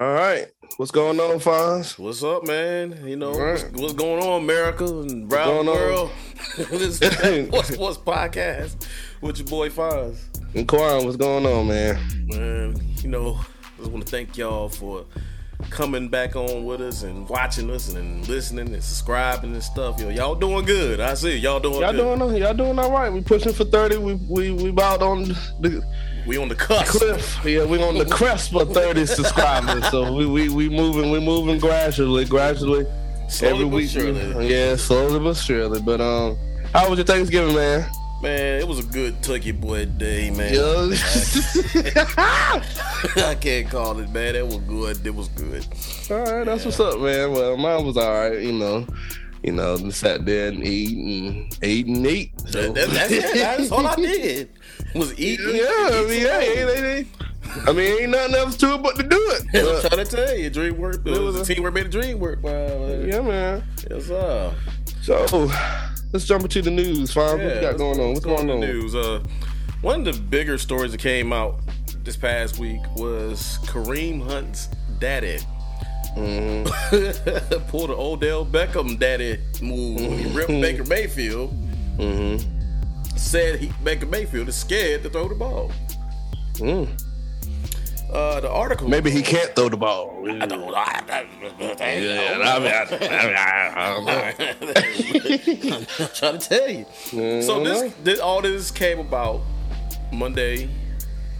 All right, what's going on, Fonz? What's up, man? You know, right. What's going on, America and around the world? This is What's Podcast with your boy Fonz. And Quan, what's going on, man? Man, you know, I just want to thank y'all for coming back on with us and watching us and listening and subscribing and stuff. Yo, y'all doing good. I see y'all doing good. Y'all doing all right. We pushing for 30. We about on the... We on the cusp. Cliff. Yeah, we on the crest for 30 subscribers. So we moving gradually. Slowly every week. Surely. Yeah, slowly but surely. But how was your Thanksgiving, man? Man, it was a good turkey boy day, man. Yeah. I can't call it, man. It was good. All right, that's what's up, man. Well, mine was all right, you know, just sat there and ate. So. That's all I did was eat. I mean, ain't nothing else to it but to do it. I'm trying to tell you, dream work. It was a teamwork made a dream work. Yeah, man. Yes, sir. So let's jump into the news, Fonz. What you got going on? What's going on? The news. One of the bigger stories that came out this past week was Kareem Hunt's daddy. Mm-hmm. Pulled an Odell Beckham daddy move. Mm-hmm. He ripped Baker Mayfield. Mm-hmm. Said Baker Mayfield is scared to throw the ball. Mm. The article. Maybe he can't throw the ball. I don't know. I'm trying to tell you. Mm-hmm. So this came about Monday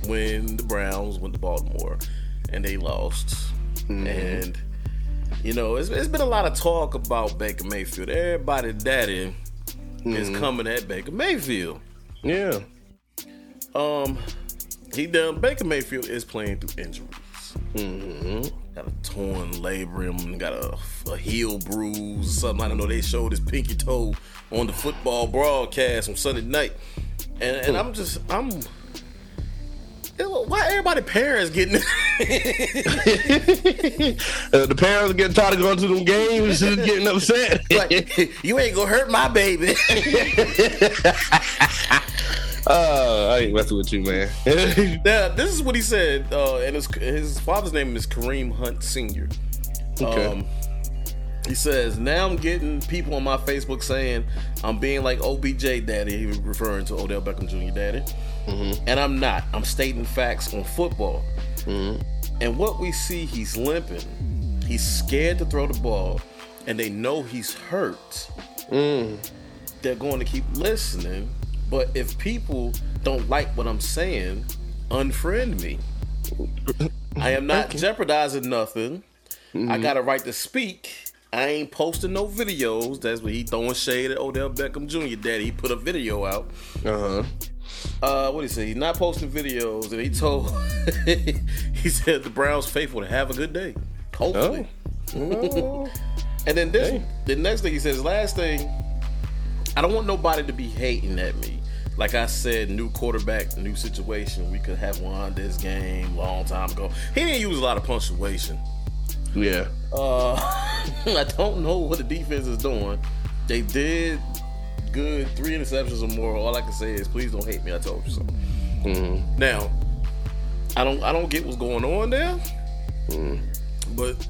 when the Browns went to Baltimore and they lost. Mm-hmm. And you know, it's been a lot of talk about Baker Mayfield. Everybody daddy is coming at Baker Mayfield. Yeah. Baker Mayfield is playing through injuries. Mm-hmm. Got a torn labrum, got a heel bruise, something. I don't know. They showed his pinky toe on the football broadcast on Sunday night, and I'm. Why everybody parents getting the parents getting tired of going to them games and getting upset? Like, you ain't gonna hurt my baby. I ain't messing with you, man. Now, this is what he said, and his father's name is Kareem Hunt Sr. Okay. He says, now I'm getting people on my Facebook saying I'm being like OBJ daddy. He was referring to Odell Beckham Jr. daddy. Mm-hmm. And I'm not. I'm stating facts on football. Mm-hmm. And what we see, he's limping. He's scared to throw the ball. And they know he's hurt. Mm. They're going to keep listening. But if people don't like what I'm saying, unfriend me. I am not jeopardizing nothing. Mm-hmm. I got a right to speak. I ain't posting no videos. That's what he throwing shade at Odell Beckham Jr. daddy. He put a video out. Uh-huh. What did he say? He's not posting videos. And he told he said the Browns faithful to have a good day. Hopefully. Oh. And then the next thing he says, last thing, I don't want nobody to be hating at me. Like I said, new quarterback, new situation. We could have won this game a long time ago. He didn't use a lot of punctuation. Yeah. I don't know what the defense is doing. They did good, 3 interceptions or more. All I can say is, please don't hate me. I told you so. Mm-hmm. Now, I don't get what's going on there. Mm-hmm. But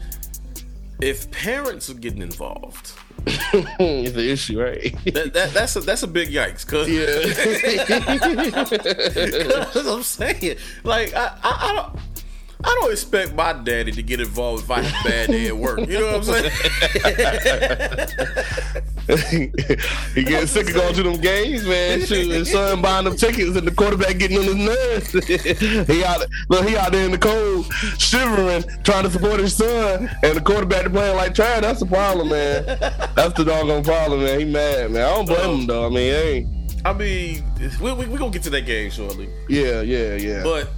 if parents are getting involved, it's an issue, right? That's a big yikes. Cause yeah. Cause I'm saying, like I don't expect my daddy to get involved if I have a bad day at work. You know what I'm saying? He getting sick of going to them games, man. Shoot, his son buying them tickets and the quarterback getting on his nerves. He out there in the cold, shivering, trying to support his son, and the quarterback playing like trash. That's the problem, man. That's the doggone problem, man. He mad, man. I don't blame him, though. I mean, we gonna get to that game shortly. Yeah. But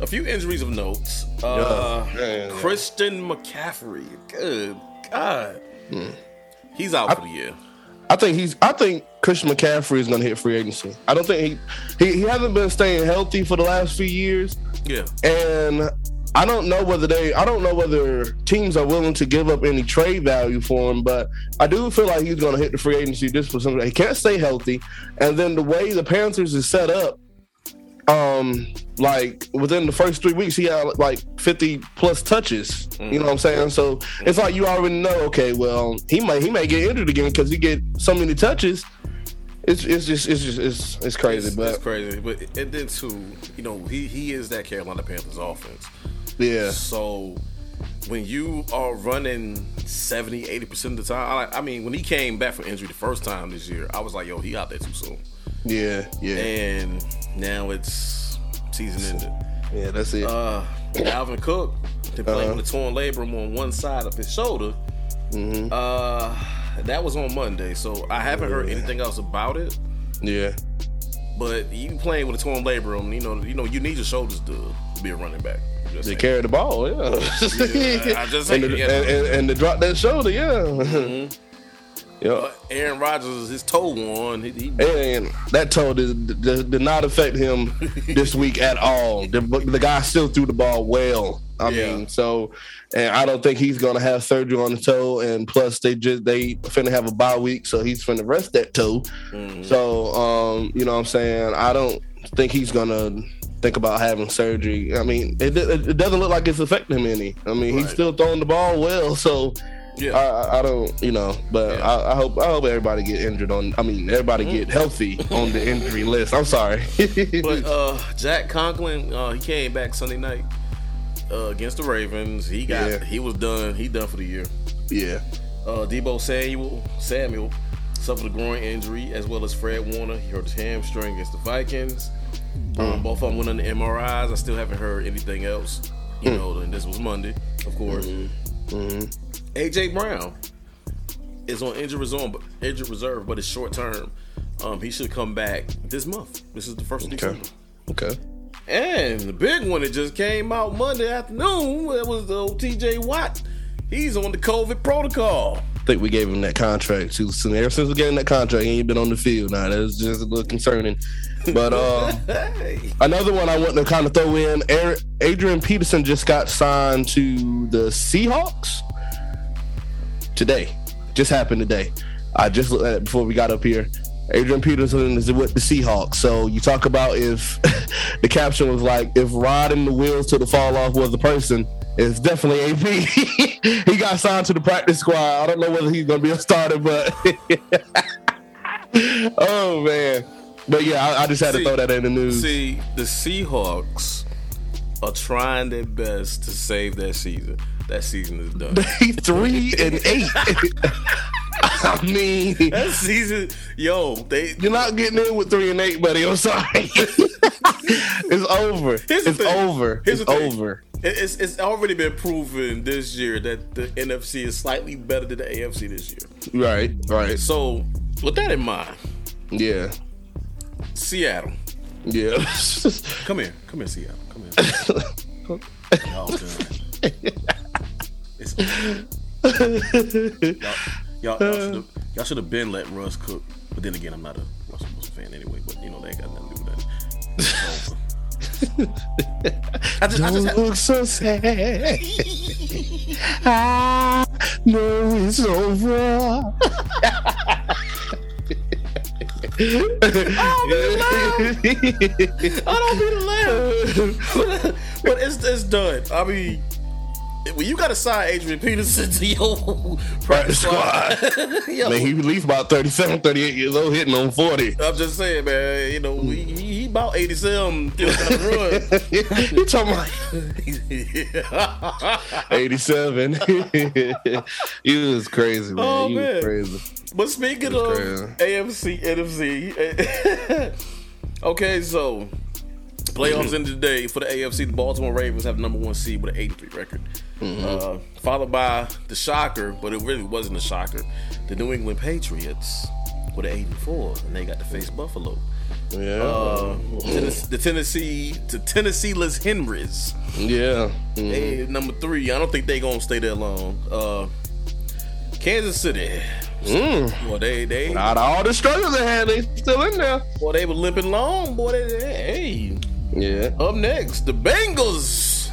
a few injuries of notes. Christian McCaffrey. Good God. Hmm. He's out for the year. I think Christian McCaffrey is going to hit free agency. I don't think he hasn't been staying healthy for the last few years. Yeah. And I don't know whether teams are willing to give up any trade value for him, but I do feel like he's going to hit the free agency this for something. He can't stay healthy. And then the way the Panthers is set up, Like within the first 3 weeks, he had like 50 plus touches. Mm-hmm. You know what I'm saying? So it's like you already know. Okay, well, he may get injured again because he get so many touches. It's just crazy. But and then too, you know, he is that Carolina Panthers offense. Yeah. So when you are running 70, 80% of the time, I mean, when he came back from injury the first time this year, I was like, yo, he out there too soon. Yeah. And now it's season ended. Yeah, that's it. Dalvin Cook, they played with a torn labrum on one side of his shoulder. Mm-hmm. That was on Monday, so I haven't heard anything else about it. Yeah. But you playing with a torn labrum, you know, you need your shoulders to be a running back. They carry the ball, yeah. I just saying, and to drop that shoulder, yeah. Mm-hmm. Yeah. Aaron Rodgers, his toe on. And that toe did not affect him this week at all. The guy still threw the ball well. I mean, so, and I don't think he's gonna have surgery on the toe. And plus, they finna have a bye week, so he's finna rest that toe. Mm-hmm. So, you know what I'm saying? I don't think he's gonna think about having surgery. I mean, it doesn't look like it's affecting him any. I mean, he's still throwing the ball well, so. Yeah. I don't, but yeah. I hope everybody get injured on. I mean, everybody get healthy on the injury list. I'm sorry. But Jack Conklin, he came back Sunday night against the Ravens. He was done. He done for the year. Yeah. Debo Samuel suffered a groin injury, as well as Fred Warner. He hurt his hamstring against the Vikings. Both of them went on the MRIs. I still haven't heard anything else. You know, and this was Monday, of course. Mm-hmm. AJ Brown is on injured reserve, but it's short term. He should come back this month. This is the first December. Okay. And the big one that just came out Monday afternoon, that was the TJ Watt. He's on the COVID protocol. I think we gave him that contract. Ever since we gave him that contract, he ain't been on the field. Now that was just a little concerning. But another one I want to kind of throw in: Adrian Peterson just got signed to the Seahawks. Today, just happened today. I just looked at it before we got up here. Adrian Peterson is with the Seahawks. So you talk about if the caption was like, if riding the wheels to the fall off was the person, it's definitely AP. He got signed to the practice squad. I don't know whether he's gonna be a starter, but oh man. But yeah, I just had to throw that in the news. See, the Seahawks are trying their best to save their season. That season is done. 3-8. I mean, that season, you're not getting in with 3-8, buddy. I'm sorry. It's over. It's over. It's already been proven this year that the NFC is slightly better than the AFC this year. Right. So with that in mind, yeah, Seattle. Yeah. Come here, Seattle. Come here. Y'all good. Y'all should have been let Russ cook. But then again, I'm not a Russell Wilson fan anyway. But they ain't got nothing to do with that. I just look so sad. I know it's over. I don't be the laugh. But it's done. I mean, when you got to sign Adrian Peterson to your practice squad. Yo. Man, he leaves about 37, 38 years old, hitting on 40. I'm just saying, man, he about 87. You talking about 87. You was crazy, man. Oh, you was crazy. But speaking of AFC, NFC, okay, so playoffs ended today for the AFC. The Baltimore Ravens have the number 1 seed with an 8-3 record, followed by the shocker, but it really wasn't a shocker, the New England Patriots with an 8-4, and they got to face Buffalo. Yeah, the Tennessee-less Henrys. Yeah, they number 3. I don't think they gonna stay there long. Kansas City. Well, they not all the struggles they had. They still in there. Boy, they were limping long. Boy, hey. Yeah. Up next, the Bengals.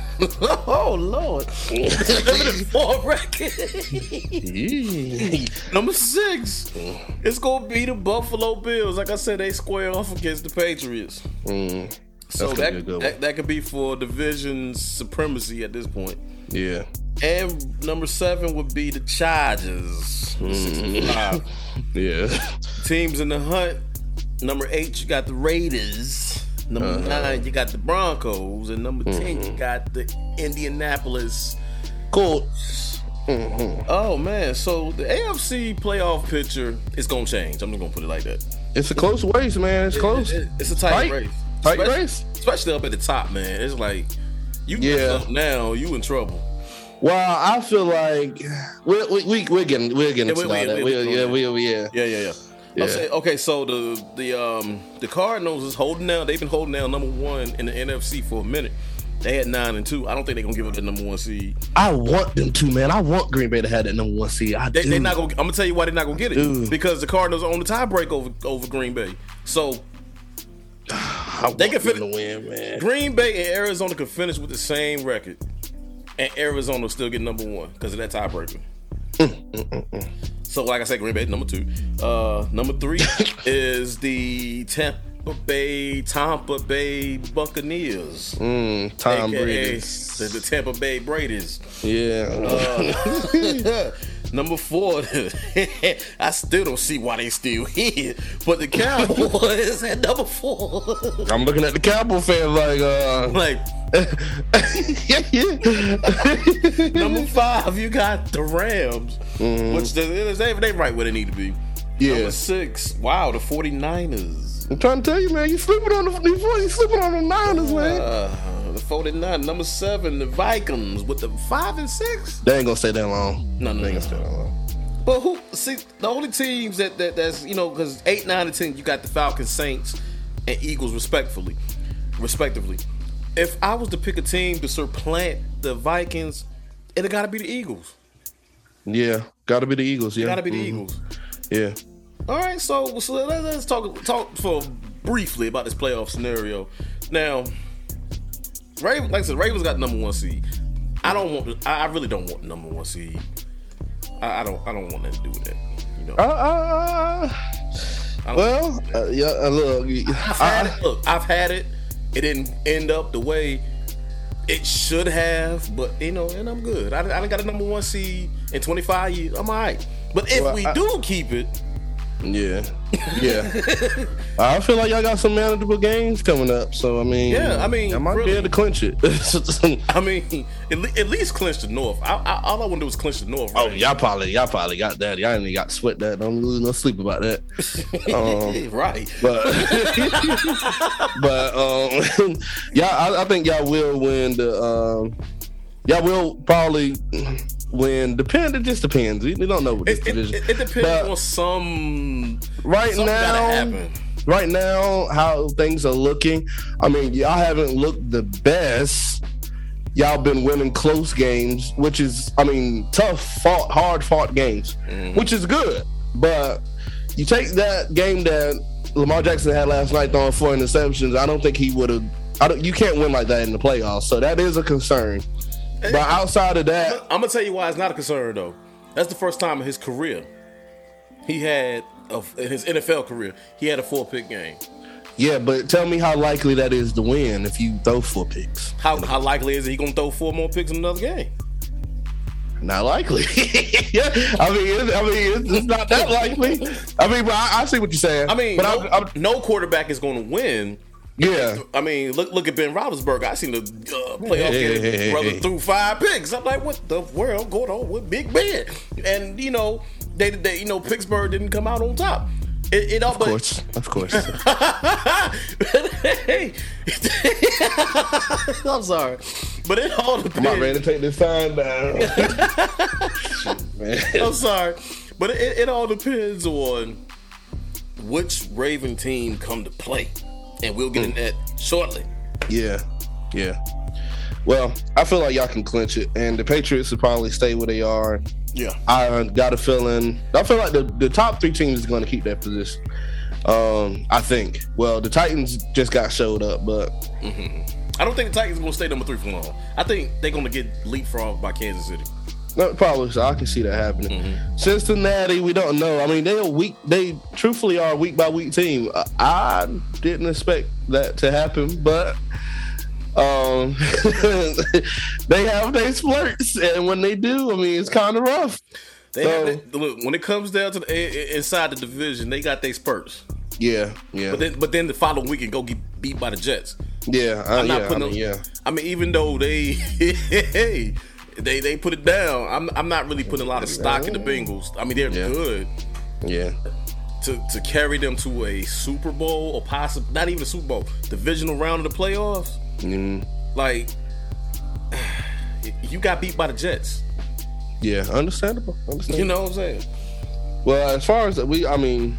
Oh, Lord. 7-4 record. Number 6. It's going to be the Buffalo Bills. Like I said, they square off against the Patriots. So that could be for division supremacy at this point. Yeah. And number 7 would be the Chargers. Yeah. Teams in the hunt. Number 8, you got the Raiders. Number 9, you got the Broncos. And number 10, you got the Indianapolis Colts. Oh, man. So the AFC playoff picture is going to change. I'm just going to put it like that. It's a close race, man. It's close. It's a tight race. Especially up at the top, man. It's like, you mess up now, you in trouble. Well, I feel like we're getting into that. Okay, so the Cardinals is holding down. They've been holding down number 1 in the NFC for a minute. They had 9 and 2. I don't think they're gonna give up the number 1 seed. I want them to, man. I want Green Bay to have that number 1 seed. They're not gonna. I'm gonna tell you why they're not gonna get it. Dude. Because the Cardinals are on the tiebreak over Green Bay. So they can finish. Win, man. Green Bay and Arizona could finish with the same record. And Arizona will still get number 1 because of that tiebreaker. So, like I said, Green Bay number 2. Number 3 is the Tampa Bay Buccaneers. Tom Brady. The Tampa Bay Brady's. Yeah. Number 4, I still don't see why they still here, but the Cowboys at number 4. I'm looking at the Cowboy fan like. Number 5, you got the Rams, which they right where they need to be. Yeah. Number 6, wow, the 49ers. I'm trying to tell you, man, you sleeping on the Niners, man. The 49ers. Number 7, the Vikings with the 5 and 6. They ain't gonna stay that long. No, they ain't gonna stay that long. But the only teams that's because 8, 9, and 10, you got the Falcons, Saints, and Eagles respectively. If I was to pick a team to supplant the Vikings, it gotta be the Eagles. Yeah, gotta be the Eagles. Yeah, gotta be the Eagles. Yeah. All right, so let's talk for briefly about this playoff scenario. Now, like I said, Ravens got number 1 seed. I really don't want number 1 seed. I don't want nothing to do with that. I've had it. It didn't end up the way it should have, but and I'm good. I done got a number 1 seed in 25 years. I'm all right. But if we do keep it, yeah. I feel like y'all got some manageable games coming up. So I might be able to clinch it. At least clinch the North. All I want to do is clinch the North. Right? Oh, y'all probably got that. Y'all ain't got sweat that. Don't lose no sleep about that. Right. But I think y'all will win the. Y'all will probably. When depend, it just depends. We don't know what this division. It depends on some. Right now, how things are looking. I mean, y'all haven't looked the best. Y'all been winning close games, which is, hard fought games, which is good. But you take that game that Lamar Jackson had last night, throwing 4 interceptions. I don't think he would have. You can't win like that in the playoffs. So that is a concern. But outside of that, I'm going to tell you why it's not a concern, though. That's the first time in his career in his NFL career, he had a 4-pick game. Yeah, but tell me how likely that is to win if you throw 4 picks. How likely is it he going to throw 4 more picks in another game? Not likely. It's not that likely. But I see what you're saying. No quarterback is going to win. Yeah, look at Ben Roethlisberger. I seen the playoff game. Brother threw 5 picks. I'm like, what the world going on with Big Ben? And they Pittsburgh didn't come out on top. Of course. Hey, I'm sorry, but it all depends. I'm not ready to take this sign down. I'm sorry, but it all depends on which Raven team come to play. And we'll get in that shortly. Yeah. Well, I feel like y'all can clinch it, and the Patriots will probably stay where they are. Yeah, I got a feeling. I feel like the top 3 teams is going to keep that position. I think. Well, the Titans just got showed up, but I don't think the Titans are going to stay number 3 for long. I think they're going to get leapfrogged by Kansas City. Probably so. I can see that happening. Mm-hmm. Cincinnati, we don't know. I mean, they truthfully are a week by week team. I didn't expect that to happen, but they have their splurts, and when they do, I mean, it's kind of rough. Look, when it comes down to inside the division, they got their spurts. Yeah. But then the following week, it go get beat by the Jets. Yeah, I mean, even though they put it down, I'm not really putting a lot of stock in the Bengals. I mean, they're good. Yeah. To carry them to a Super Bowl or possible, not even a Super Bowl, divisional round of the playoffs. Mm-hmm. Like, you got beat by the Jets. Yeah, understandable. You know what I'm saying? Well, as far as between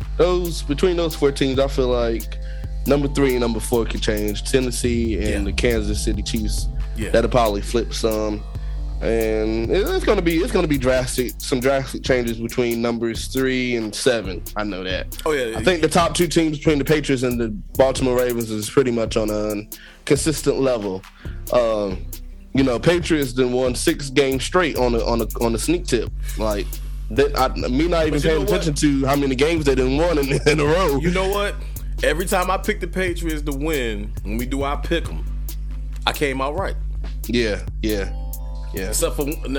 those four teams, I feel like number 3 and number 4 can change. Tennessee and the Kansas City Chiefs. Yeah. That'll probably flip some. And it's gonna be drastic changes between numbers 3 and 7. I know that. Oh yeah. I think the top two teams between the Patriots and the Baltimore Ravens is pretty much on a consistent level. Patriots then won 6 games straight on a sneak tip. Like that, me not even paying attention to how many games they didn't won in a row. You know what? Every time I pick the Patriots to win, when we do our pick 'em, I came out right. Yeah. Except for even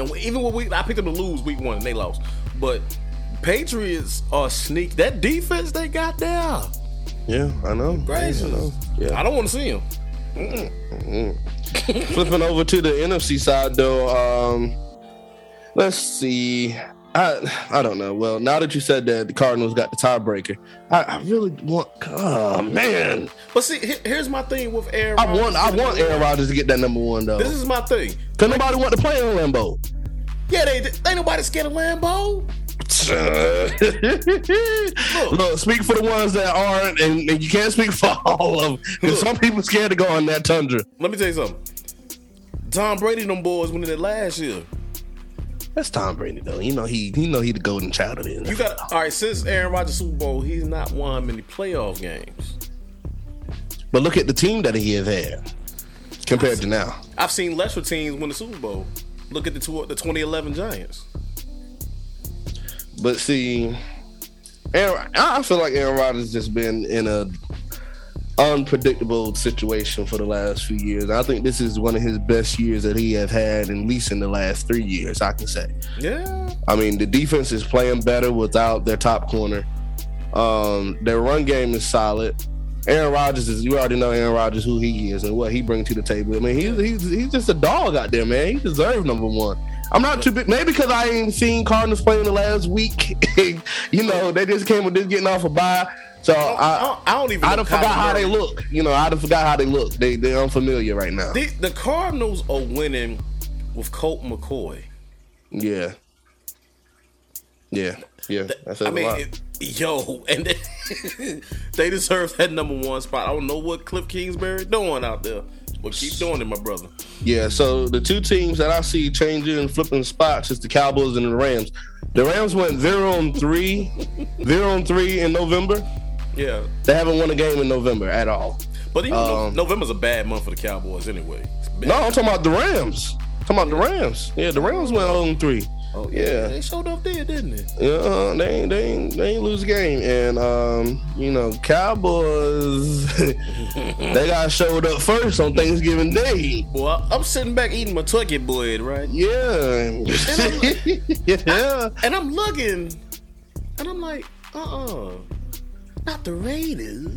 I picked them to lose week 1 and they lost. But Patriots are sneak. That defense they got there. Yeah, I know. Crazy. Yeah. I don't want to see them. Mm-mm. Flipping over to the NFC side though. Let's see. I don't know. Well, now that you said that, the Cardinals got the tiebreaker. I really want. Oh man! But see, here's my thing with Aaron. I want Aaron Rodgers to get that number 1 though. This is my thing. Cause nobody want to play in Lambeau. Yeah, they ain't nobody scared of Lambeau. Look, speak for the ones that aren't, and you can't speak for all of them. Cause some people scared to go on that tundra. Let me tell you something. Tom Brady and them boys winning it last year. That's Tom Brady though. You know he the golden child of it. All right, since Aaron Rodgers Super Bowl, he's not won many playoff games. But look at the team that he has had compared to now. I've seen lesser teams win the Super Bowl. Look at the 2011 Giants. But see, I feel like Aaron Rodgers has just been in a unpredictable situation for the last few years. I think this is one of his best years that he have had, at least in the last 3 years, I can say. Yeah. I mean, the defense is playing better without their top corner. Their run game is solid. Aaron Rodgers you already know Aaron Rodgers, who he is and what he brings to the table. I mean, he's just a dog out there, man. He deserves number 1. I'm not too big, maybe because I ain't seen Cardinals play in the last week. You know, they just came with this getting off a bye. So I don't even. I done forgot how they look. You know, I done forgot how they look. They're unfamiliar right now. The Cardinals are winning with Colt McCoy. Yeah. And they deserve that number 1 spot. I don't know what Cliff Kingsbury doing out there, but keep doing it, my brother. Yeah. So the two teams that I see changing and flipping spots is the Cowboys and the Rams. The Rams went 0-3 in November. Yeah. They haven't won a game in November at all. But even November's a bad month for the Cowboys anyway. No, I'm talking about the Rams. Yeah, the Rams went 0-3. Oh, yeah. They showed up there, didn't they? Yeah, they ain't lose a game. And, Cowboys, they got showed up first on Thanksgiving Day. Well, I'm sitting back eating my turkey bread, right? Yeah. And I'm looking, and I'm like, not the Raiders.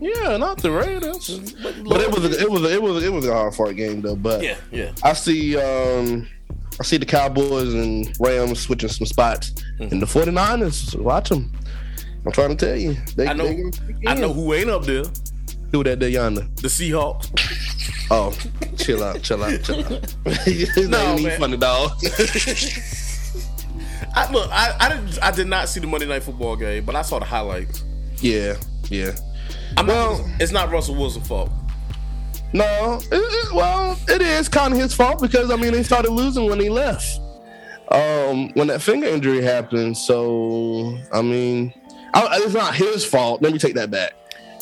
Yeah, not the Raiders. But it was a hard fought game though. But yeah. I see the Cowboys and Rams switching some spots, and the 49ers. Watch them. I'm trying to tell you. I know who ain't up there. Who that there yonder? The Seahawks. Oh, chill out. Ain't even funny, dog. I did not see the Monday Night Football game, but I saw the highlights. Yeah. It's not Russell Wilson's fault. No, it is kind of his fault because, I mean, they started losing when he left, when that finger injury happened. So, I mean, it's not his fault. Let me take that back.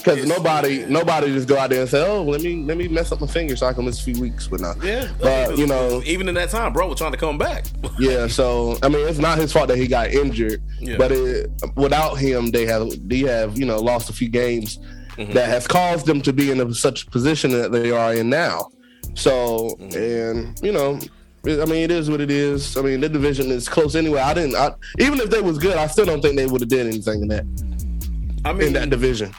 Because nobody just go out there and say, "Oh, let me mess up my finger so I can miss a few weeks with now." Yeah, but you know, even in that time, bro was trying to come back. Yeah, so I mean, it's not his fault that he got injured, but without him, they have lost a few games that has caused them to be in such position that they are in now. So and you know. I mean, it is what it is. I mean, the division is close anyway. Even if they was good, I still don't think they would have did anything in that. I mean, in that division,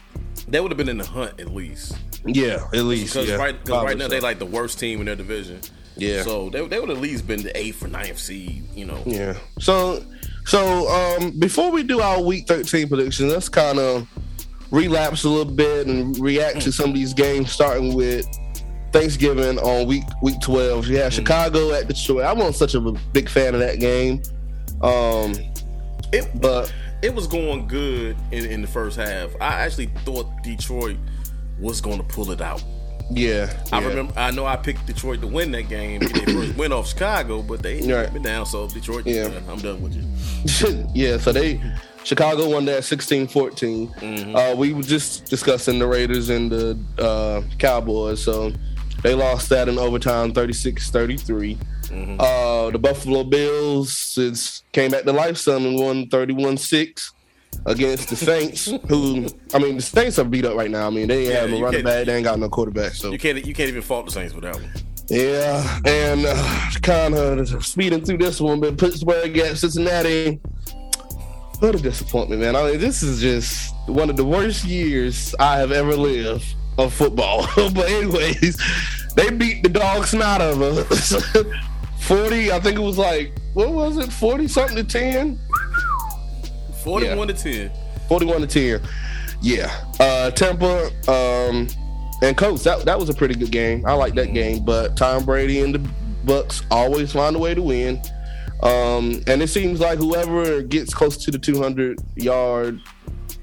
they would have been in the hunt at least. Yeah, at least. Because right now they like the worst team in their division. Yeah. So they would at least been the 8th or 9th seed. You know. Yeah. So before we do our Week 13 predictions, let's kind of relapse a little bit and react to some of these games, starting with Thanksgiving on week 12. Yeah, Chicago at Detroit. I wasn't such a big fan of that game. But it was going good in the first half. I actually thought Detroit was going to pull it out. Yeah, remember. I know I picked Detroit to win that game. They first went off Chicago, but they knocked me down. So Detroit, I'm done with you. So Chicago won that 16-14. We were just discussing the Raiders and the Cowboys. So they lost that in overtime, 36-33. The Buffalo Bills came back to life some and won 31-6 against the Saints, the Saints are beat up right now. I mean, they ain't have no running back. They ain't got no quarterback. So you can't even fault the Saints for that one. Yeah, and kind of speeding through this one, but Pittsburgh at Cincinnati. What a disappointment, man. I mean, this is just one of the worst years I have ever lived of football. But anyways, they beat the dog snot out of us. 40, I think it was 40-something to 10? 41 to 10. 41 to 10. Yeah. Tampa and Colts, that was a pretty good game. I like that game. But Tom Brady and the Bucks always find a way to win. And it seems like whoever gets close to the 200-yard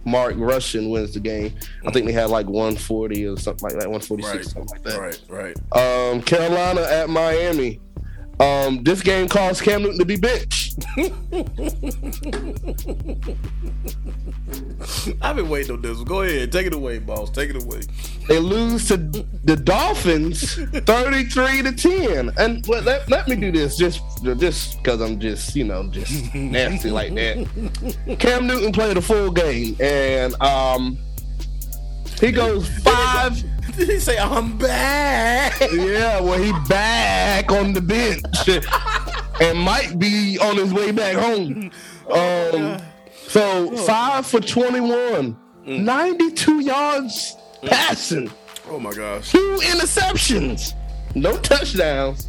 mark rushing wins the game. I think they had 140 or something like that, 146, something like that. Right. Carolina at Miami. This game caused Cam Newton to be benched. I've been waiting on this. Go ahead. Take it away, boss. Take it away. They lose to the Dolphins 33 to 10. And let me do this just because I'm just nasty like that. Cam Newton played a full game, and he goes 5. Did he say, "I'm back"? Yeah, well, he back on the bench and might be on his way back home. So 5 for 21, 92 yards passing. Oh, my gosh. 2 interceptions, no touchdowns.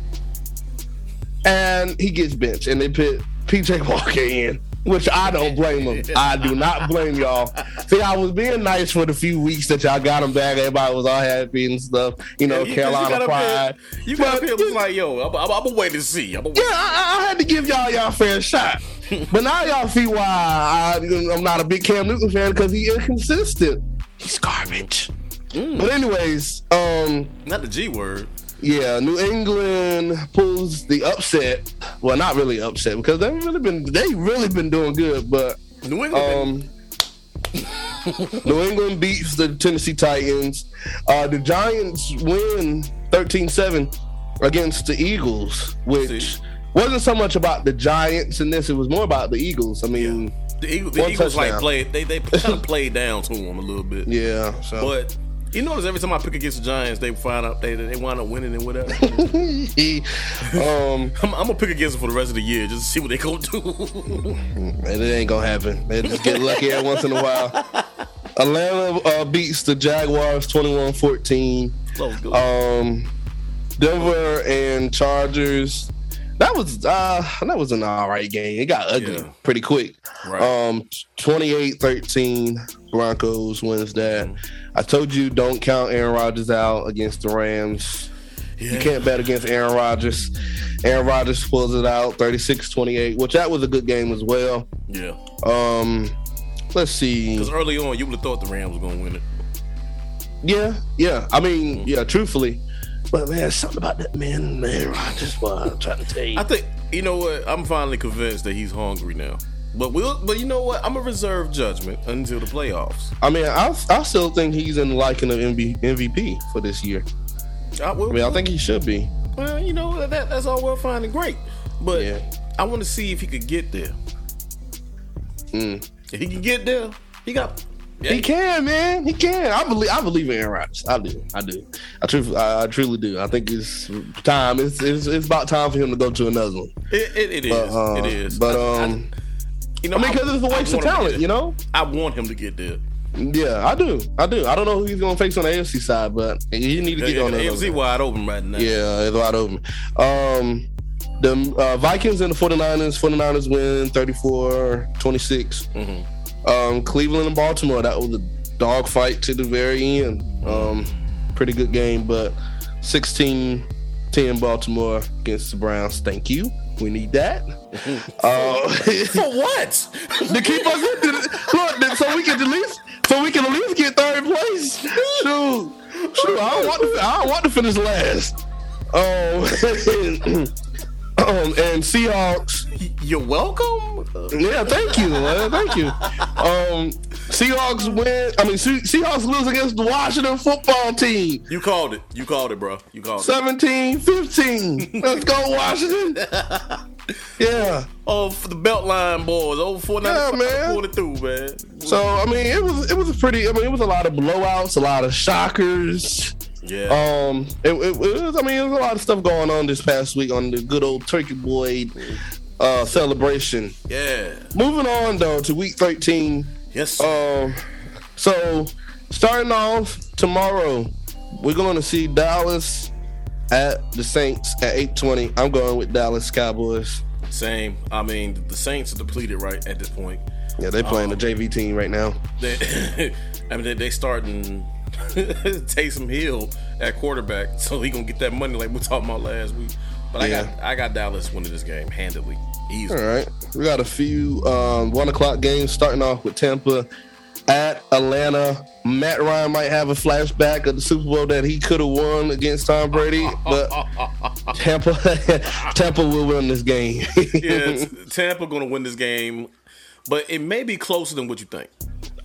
And he gets benched, and they put PJ Walker in. Which I don't blame him. I do not blame y'all. See, I was being nice for the few weeks that y'all got him back. Everybody was all happy and stuff. Carolina pride. You got up here was like, yo, I'm going to wait to see. I had to give y'all y'all fair shot. But now y'all see why I'm not a big Cam Newton fan, because he inconsistent. He's garbage. But anyways. Not the G word. Yeah, New England pulls the upset. Well, not really upset, because they've really been doing good. But New England, New England beats the Tennessee Titans. The Giants win 13-7 against the Eagles, which wasn't so much about the Giants in this. It was more about the Eagles. I mean, the Eagles touchdown. They kind of played down to them a little bit. Yeah, so. But. You notice every time I pick against the Giants, they find out they wind up winning and whatever. I'm gonna pick against them for the rest of the year just to see what they gonna do. And it ain't gonna happen. They just get lucky every once in a while. Atlanta beats the Jaguars 21-14. Denver and Chargers. That was an all right game. It got ugly pretty quick. Right. 28-13 Broncos wins that. I told you don't count Aaron Rodgers out against the Rams. Yeah. You can't bet against Aaron Rodgers. Aaron Rodgers pulls it out 36-28, which that was a good game as well. Yeah. Let's see. Because early on, you would have thought the Rams were going to win it. Yeah. I mean, truthfully. But man, something about that man Rodgers. What I'm trying to tell you. I think you know what. I'm finally convinced that he's hungry now. But you know what? I'm a reserve judgment until the playoffs. I mean, I still think he's in the liking of MVP for this year. I think he should be. Well, you know, that's all well, fine and great. But yeah. I want to see if he could get there. If he can get there, he got. Yeah. He can, man. He can. I believe in Aaron Rodgers. I do. I truly do. I think it's time. It's about time for him to go to another one. It is. But because it's a waste of talent. You know, I want him to get there. Yeah, I do. I don't know who he's gonna face on the AFC side, but you need to get on the AFC wide open right now. Yeah, it's wide open. The Vikings and the 49ers. 49ers win 34-26. Mm-hmm. Cleveland and Baltimore, that was a dog fight to the very end. Pretty good game, but 16-10 Baltimore against the Browns. Thank you. We need that. For what? To keep us in look, so we can at least get third place. Shoot, I don't want to finish last. And Seahawks. You're welcome. Yeah, thank you. Thank you. Seahawks lose against the Washington football team. You called it, bro. 17-15. Let's go, Washington. Yeah. Oh, for the Beltline boys. Oh, 492, man. So, I mean, it was a lot of blowouts, a lot of shockers. Yeah. It was a lot of stuff going on this past week on the good old Turkey Boy celebration. Yeah. Moving on though to week 13. Yes. So starting off tomorrow, we're going to see Dallas at the Saints at 8:20. I'm going with Dallas Cowboys. Same. I mean, the Saints are depleted right at this point. Yeah, they're playing the JV team right now. They starting. Taysom Hill at quarterback, so he gonna get that money like we talked about last week. But yeah. I got Dallas winning this game handily, easily. All right, we got a few 1:00 games starting off with Tampa at Atlanta. Matt Ryan might have a flashback of the Super Bowl that he could have won against Tom Brady, but Tampa will win this game. Yeah, Tampa gonna win this game, but it may be closer than what you think.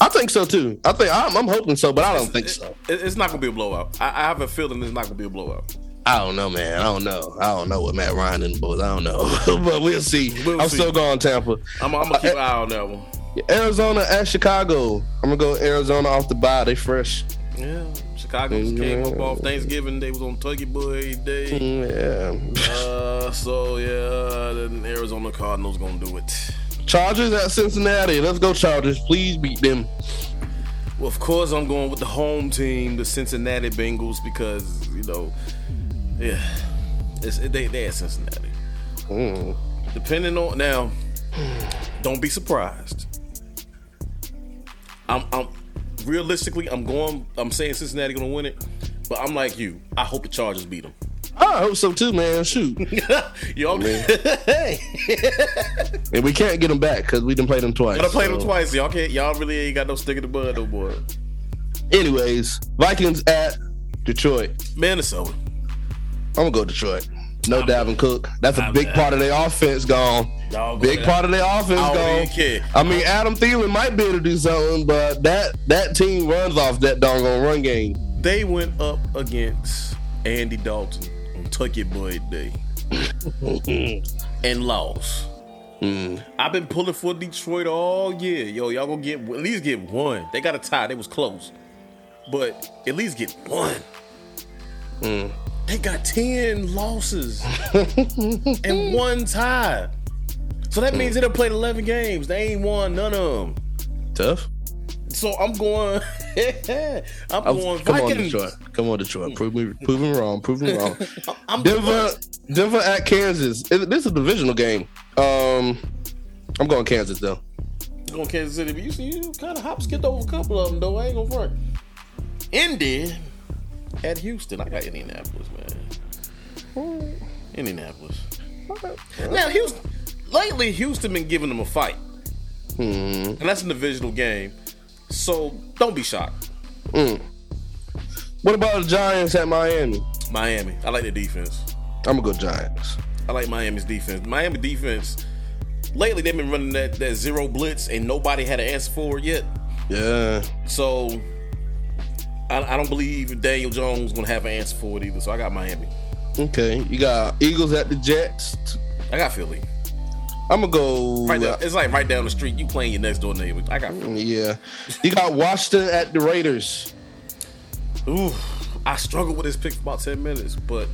I think so too. I'm hoping so, but I don't think so. It's not gonna be a blowout. I have a feeling it's not gonna be a blowout. I don't know, man. I don't know what Matt Ryan and the boys. I don't know, but we'll see. I'm still going Tampa. I'm gonna keep an eye on that one. Arizona at Chicago. I'm gonna go Arizona off the bye. They fresh. Yeah, Chicago just came up off Thanksgiving. They was on Turkey Boy Day. Yeah. The Arizona Cardinals gonna do it. Chargers at Cincinnati. Let's go, Chargers. Please beat them. Well, of course, I'm going with the home team, the Cincinnati Bengals, because, you know, yeah, they're at Cincinnati. Depending on, now, don't be surprised. I'm realistically, I'm saying Cincinnati going to win it, but I'm like you. I hope the Chargers beat them. I hope so too, man. Shoot. Yo, man. Hey. And we can't get them back because we done played them twice. Them twice. Y'all really ain't got no stick in the bud no more. Anyways, Vikings at Detroit. Minnesota. I'm going to go Detroit. No Dalvin Cook. That's a big part of their offense gone. Big part of their offense gone. I mean, Adam Thielen might be able to do something, but that team runs off that doggone run game. They went up against Andy Dalton. Turkey Boy Day and lost. I've been pulling for Detroit all year. Yo, y'all gonna get at least get one. They got a tie. They was close, but at least get one. They got 10 losses and one tie. So that means they done played 11 games. They ain't won none of them. Tough. So I'm going. I'm going. Come on, Detroit. Prove me wrong. Denver at Kansas. This is a divisional game. I'm going Kansas though. You're going Kansas City, but you kind of skipped over a couple of them though. I ain't gonna front. Indy at Houston. I got Indianapolis, man. Indianapolis. Now Houston. Lately, Houston been giving them a fight, and that's a divisional game. So don't be shocked. What about the Giants at Miami? Miami. I like their defense. I'm gonna go Giants. I like Miami's defense. Miami defense lately they've been running that zero blitz and nobody had an answer for it yet. Yeah. So I don't believe Daniel Jones gonna have an answer for it either. So I got Miami. Okay, you got Eagles at the Jets. I got Philly. I'm gonna go. Right down, it's like right down the street. You playing your next door neighbor. I got Philly. Yeah. You got Washington at the Raiders. Ooh, I struggled with this pick for about 10 minutes, but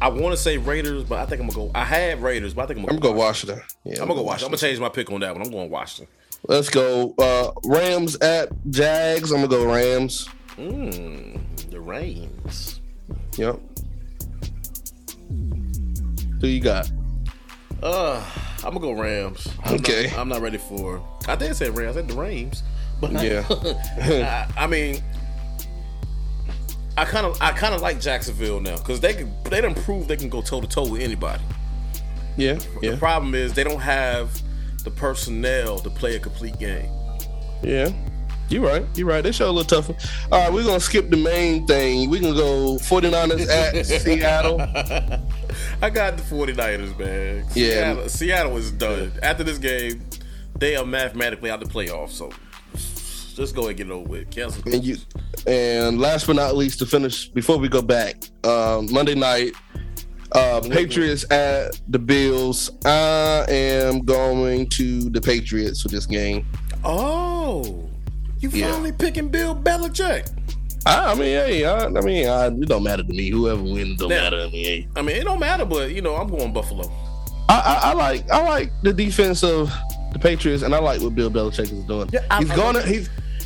I want to say Raiders, but I think I'm gonna go. I had Raiders, but I think I'm gonna go Washington. Yeah, I'm gonna go Washington. I'm gonna change my pick on that one. I'm going Washington. Let's go. Rams at Jags. I'm gonna go Rams. The Rams. Yep. Who you got? I'm gonna go Rams. I'm not ready for. I did say Rams. I said the Rams. But yeah. I mean. I kind of like Jacksonville now because they done proved they can go toe to toe with anybody. Yeah, yeah. The problem is they don't have the personnel to play a complete game. Yeah, you're right. They show a little tougher. All right, we're gonna skip the main thing. We can go 49ers at Seattle. I got the 49ers, man. Seattle is done after this game. They are mathematically out the playoffs. So. Just go ahead and get it over with. Cancel. And last but not least, to finish before we go back, Monday night, Patriots at the Bills. I am going to the Patriots for this game. Oh, you finally picking Bill Belichick? I mean, it don't matter to me. Whoever wins don't matter to me. I mean, it don't matter, but you know, I'm going Buffalo. I like the defense of the Patriots, and I like what Bill Belichick is doing.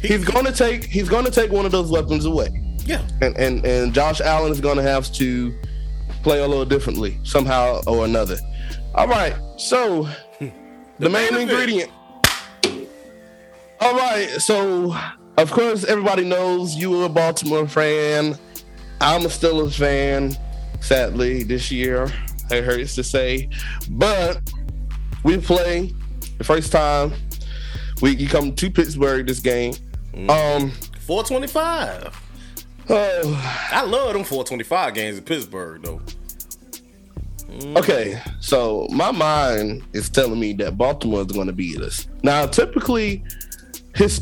He's gonna take one of those weapons away. Yeah. And Josh Allen is gonna have to play a little differently somehow or another. All right. So the main ingredient. All right. So of course everybody knows you were a Baltimore fan. I'm a Steelers fan. Sadly, this year it hurts to say, but we play the first time you come to Pittsburgh this game. 425. Oh, I love them 425 games in Pittsburgh though. Okay, so my mind is telling me that Baltimore is going to beat us. Now, historically, these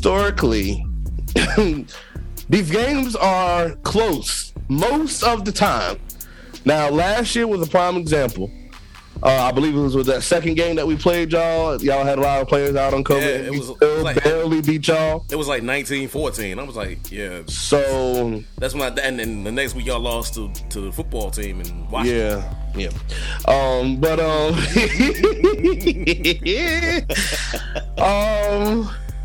games are close most of the time. Now, last year was a prime example. I believe it was that second game that we played y'all. Y'all had a lot of players out on COVID. Yeah, it was barely beat y'all. It was like 19-14. I was like, yeah. So that's when and then the next week y'all lost to the football team in Washington. Yeah, yeah.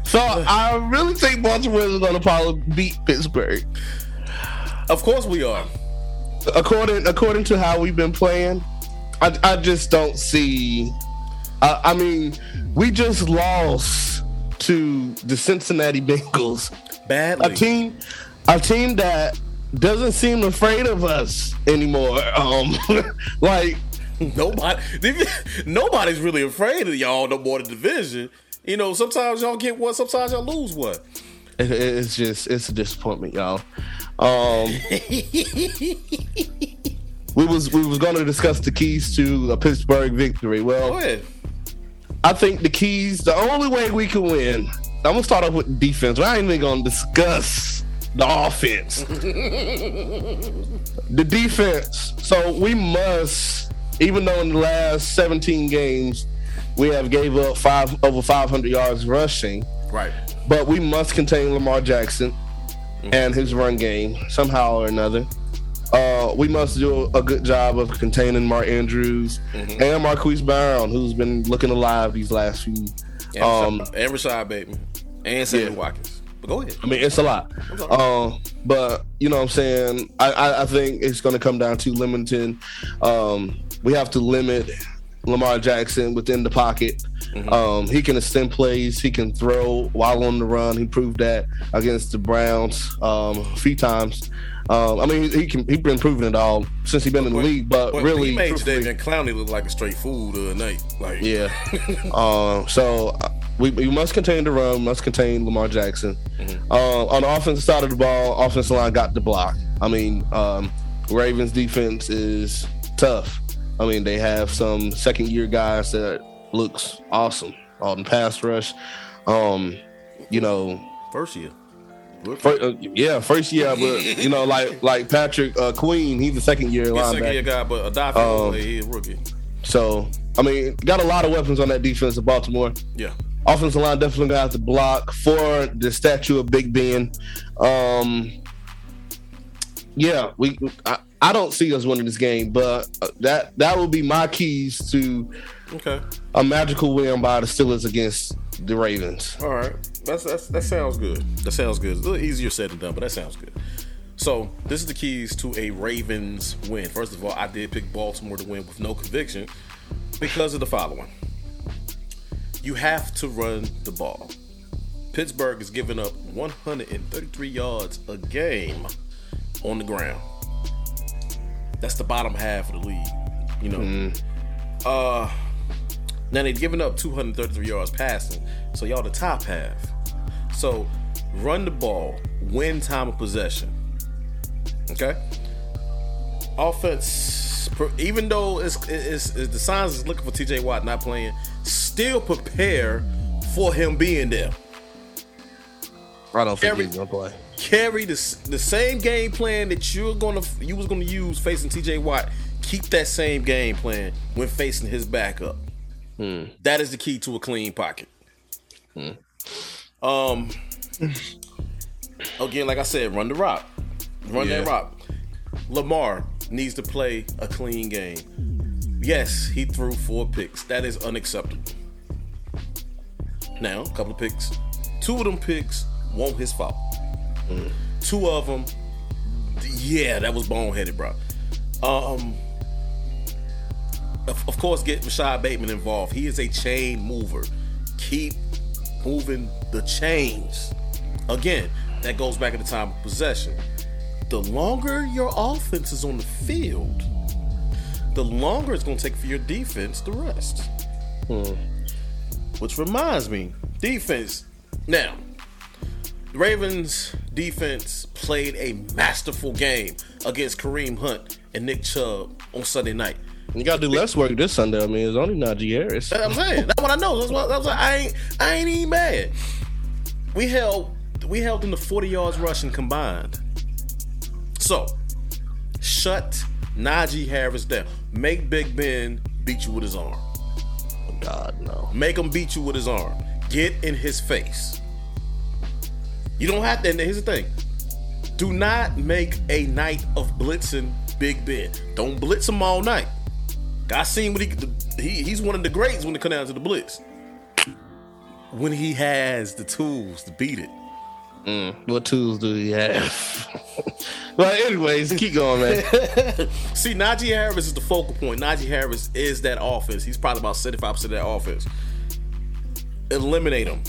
So I really think Baltimore is going to probably beat Pittsburgh. Of course we are. According to how we've been playing. I just don't see. I mean, we just lost to the Cincinnati Bengals. Badly. A team that doesn't seem afraid of us anymore. Like nobody's really afraid of y'all no more. The division, you know. Sometimes y'all get one. Sometimes y'all lose one. It's a disappointment, y'all. We was going to discuss the keys to a Pittsburgh victory. Well, I think the only way we can win. I'm going to start off with defense. I ain't even going to discuss the offense. The defense. So we must, even though in the last 17 games we have gave up over 500 yards rushing. Right. But we must contain Lamar Jackson and his run game somehow or another. We must do a good job of containing Mark Andrews and Marquise Brown, who's been looking alive these last few. And Rashad Bateman and Sammy Watkins. But go ahead. I mean, it's a lot. But you know what I'm saying? I think it's going to come down to limiting. We have to limit Lamar Jackson within the pocket. He can extend plays. He can throw while on the run. He proved that against the Browns a few times. I mean, he's been proving it all since he's been in the league, but really, he made Adrian Clowney look like a straight fool the other night. So we must contain the run, must contain Lamar Jackson. On the offensive side of the ball, offensive line got the block. I mean, Ravens defense is tough. I mean, they have some second year guys that looks awesome on pass rush. You know, first year. First year, but you know, like Patrick Queen, he's the second year linebacker. Second year guy, but he's a rookie. So I mean, got a lot of weapons on that defense of Baltimore. Yeah, offensive line definitely gonna have to block for the statue of Big Ben. I don't see us winning this game, but that will be my keys to a magical win by the Steelers against the Ravens. All right. That sounds good. That sounds good. It's a little easier said than done, but that sounds good. So, this is the keys to a Ravens win. First of all, I did pick Baltimore to win with no conviction because of the following. You have to run the ball. Pittsburgh is giving up 133 yards a game on the ground. That's the bottom half of the league, you know. Now they've given up 233 yards passing, so y'all the top half. So run the ball, win time of possession. Okay. Offense, even though it's the signs is looking for TJ Watt not playing, still prepare for him being there. I don't think he's gonna play. Carry the same game plan that you was gonna use facing TJ Watt. Keep that same game plan when facing his backup. That is the key to a clean pocket. Again, like I said, run the rock. That rock. Lamar needs to play a clean game. Yes, he threw 4 picks. That is unacceptable. Now, a couple of picks. 2 of them picks weren't his fault. 2 of them, that was boneheaded, bro. Of course, get Rashad Bateman involved. He is a chain mover. Keep moving the chains. Again, that goes back at the time of possession. The longer your offense is on the field, the longer it's going to take for your defense to rest. Which reminds me, defense. Now, the Ravens defense played a masterful game against Kareem Hunt and Nick Chubb on Sunday night. You gotta do less work this Sunday. I mean, it's only Najee Harris. That's what I'm saying. That's what I know. I ain't even mad. We held them to 40 yards rushing combined. So, shut Najee Harris down. Make Big Ben beat you with his arm. Oh God, no. Make him beat you with his arm. Get in his face. You don't have to. And here's the thing. Do not make a night of blitzing Big Ben. Don't blitz him all night. I seen what he's one of the greats when it comes down to the blitz. When he has the tools to beat it. What tools do he have? Well, anyways, keep going, man. See, Najee Harris is the focal point. Najee Harris is that offense. He's probably about 75% of that offense. Eliminate him.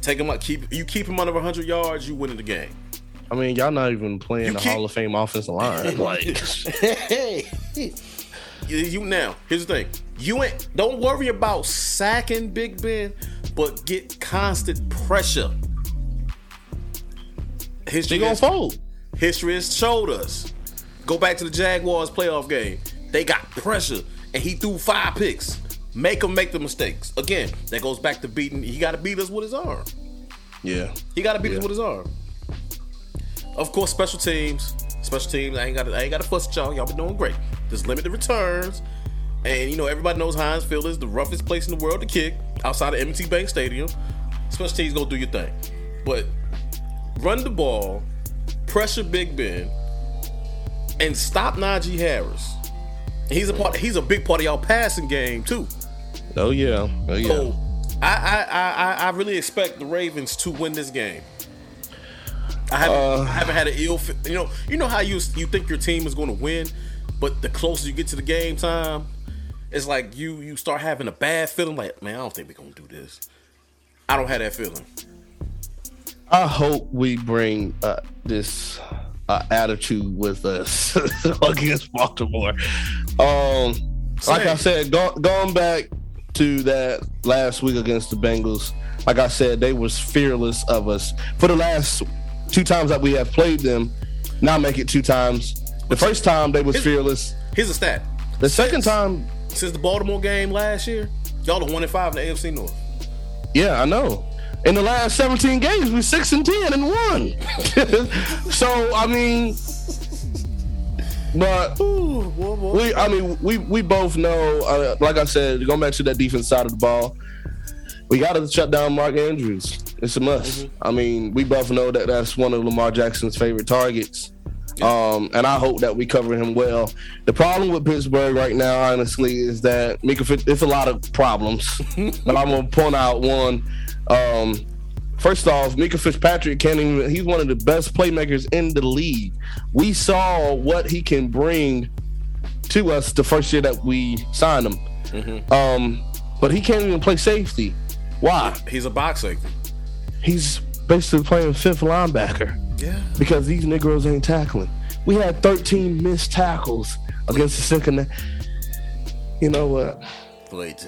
Take him out. Keep him under 100 yards, you win the game. I mean, y'all not even playing Hall of Fame offensive line. Like, hey, you now. Here's the thing: don't worry about sacking Big Ben, but get constant pressure. History gonna fold. History has showed us. Go back to the Jaguars playoff game. They got pressure, and he threw 5 picks. Make him make the mistakes again. That goes back to beating. He got to beat us with his arm. Yeah, he got to beat us with his arm. Of course, special teams. I ain't gotta fuss at y'all. Y'all been doing great. Just limit the returns, and you know everybody knows Heinz Field is the roughest place in the world to kick outside of M&T Bank Stadium. Special teams go do your thing, but run the ball, pressure Big Ben, and stop Najee Harris. He's a part. He's a big part of y'all passing game too. Oh yeah. So I really expect the Ravens to win this game. I haven't had an ill. You know how you think your team is going to win, but the closer you get to the game time, it's like you start having a bad feeling. Like, man, I don't think we're going to do this. I don't have that feeling. I hope we bring this attitude with us against Baltimore. Like I said, going back to that last week against the Bengals, like I said, they was fearless of us for the last 2 times that we have played them. Now make it 2 times. The first time they was fearless. Here's a stat. The second time since the Baltimore game last year, y'all are 1-5 in the AFC North. Yeah, I know. In the last 17 games, we're 6-10-1. So I mean, but we both know. Like I said, going back to that defense side of the ball, we got to shut down Mark Andrews. It's a must. Mm-hmm. I mean, we both know that that's one of Lamar Jackson's favorite targets. Yeah. And I hope that we cover him well. The problem with Pittsburgh right now, honestly, is that Mika it's a lot of problems. But I'm gonna point out one. First off, Mika Fitzpatrick he's one of the best playmakers in the league. We saw what he can bring to us the first year that we signed him. Mm-hmm. But he can't even play safety. Why? He's a box safety. He's basically playing fifth linebacker. Yeah. Because these Negroes ain't tackling. We had 13 missed tackles against the second. You know what? But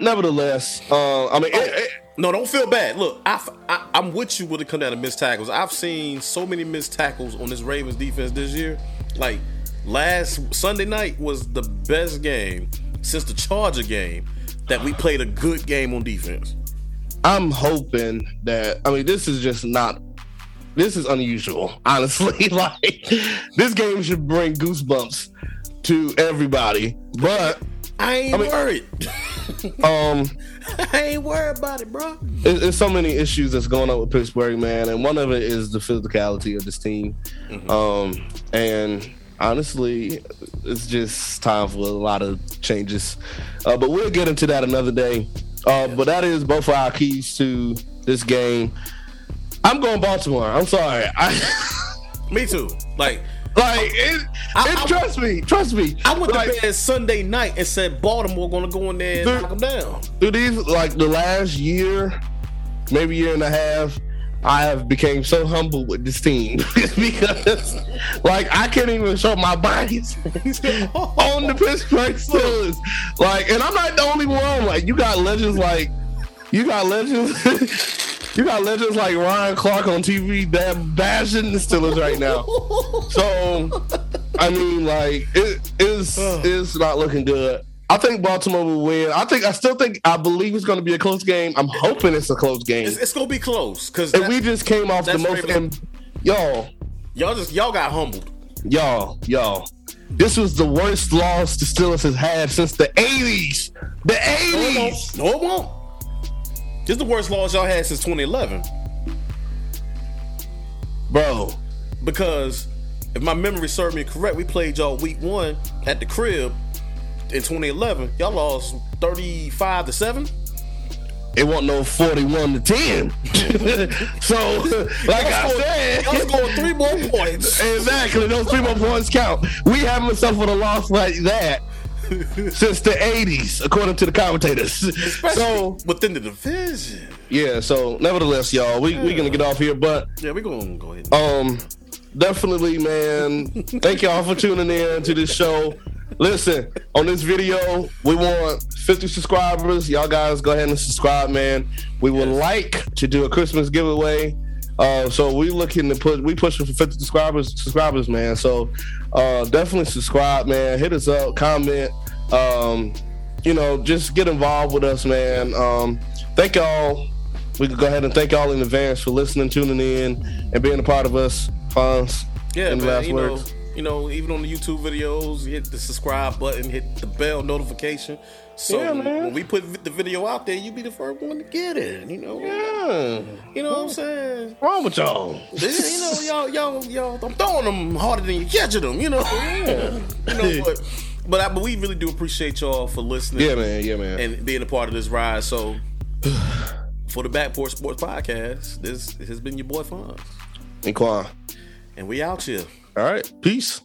nevertheless, I mean, no, don't feel bad. Look, I'm with you when it comes down to missed tackles. I've seen so many missed tackles on this Ravens defense this year. Like, last Sunday night was the best game since the Charger game that we played a good game on defense. I'm hoping that, I mean, this is unusual, honestly. Like, this game should bring goosebumps to everybody. But I mean, worried. I ain't worried about it, bro. There's so many issues that's going on with Pittsburgh, man, and one of it is the physicality of this team. Mm-hmm. And honestly, it's just time for a lot of changes. But we'll get into that another day. But that is both of our keys to this game. I'm going Baltimore. I'm sorry. Me too. Trust me. I went to bed Sunday night and said Baltimore going to go in there and knock them down. Through these, the last year, maybe year and a half, I have became so humble with this team because, I can't even show my bodies on the Pittsburgh Steelers. And I'm not the only one. You got legends like Ryan Clark on TV that bashing the Steelers right now. So, I mean, it's not looking good. I think Baltimore will win. I believe it's going to be a close game. I'm hoping it's a close game. It's going to be close because we just came off the most. Y'all got humbled. Y'all. This was the worst loss the Steelers has had since the 80s. The 80s. No, it won't. This is the worst loss y'all had since 2011, bro. Because if my memory serves me correct, we played y'all week one at the crib. In 2011, y'all lost 35-7. It wasn't no 41-10. So, y'all scored 3 more points. Exactly, those 3 more points count. We haven't suffered a loss like that since the 80s, according to the commentators. Especially within the division. Yeah. So, nevertheless, y'all, we gonna get off here, but yeah, we gonna go ahead. Definitely, man. Thank y'all for tuning in to this show. Listen, on this video, we want 50 subscribers. Y'all guys go ahead and subscribe, man. We would like to do a Christmas giveaway. So we looking to pushing for 50 subscribers, man. So definitely subscribe, man. Hit us up, comment. Just get involved with us, man. Thank y'all. We could go ahead and thank y'all in advance for listening, tuning in, and being a part of us. Fonz, any last words? Even on the YouTube videos, hit the subscribe button, hit the bell notification. So when we put the video out there, you be the first one to get it. What I'm saying? What's wrong with y'all? Y'all. I'm throwing them harder than you catching them. But we really do appreciate y'all for listening. Yeah, man. And being a part of this ride. So for the Backport Sports Podcast, this has been your boy Fonz and Quan, and we out here. All right. Peace.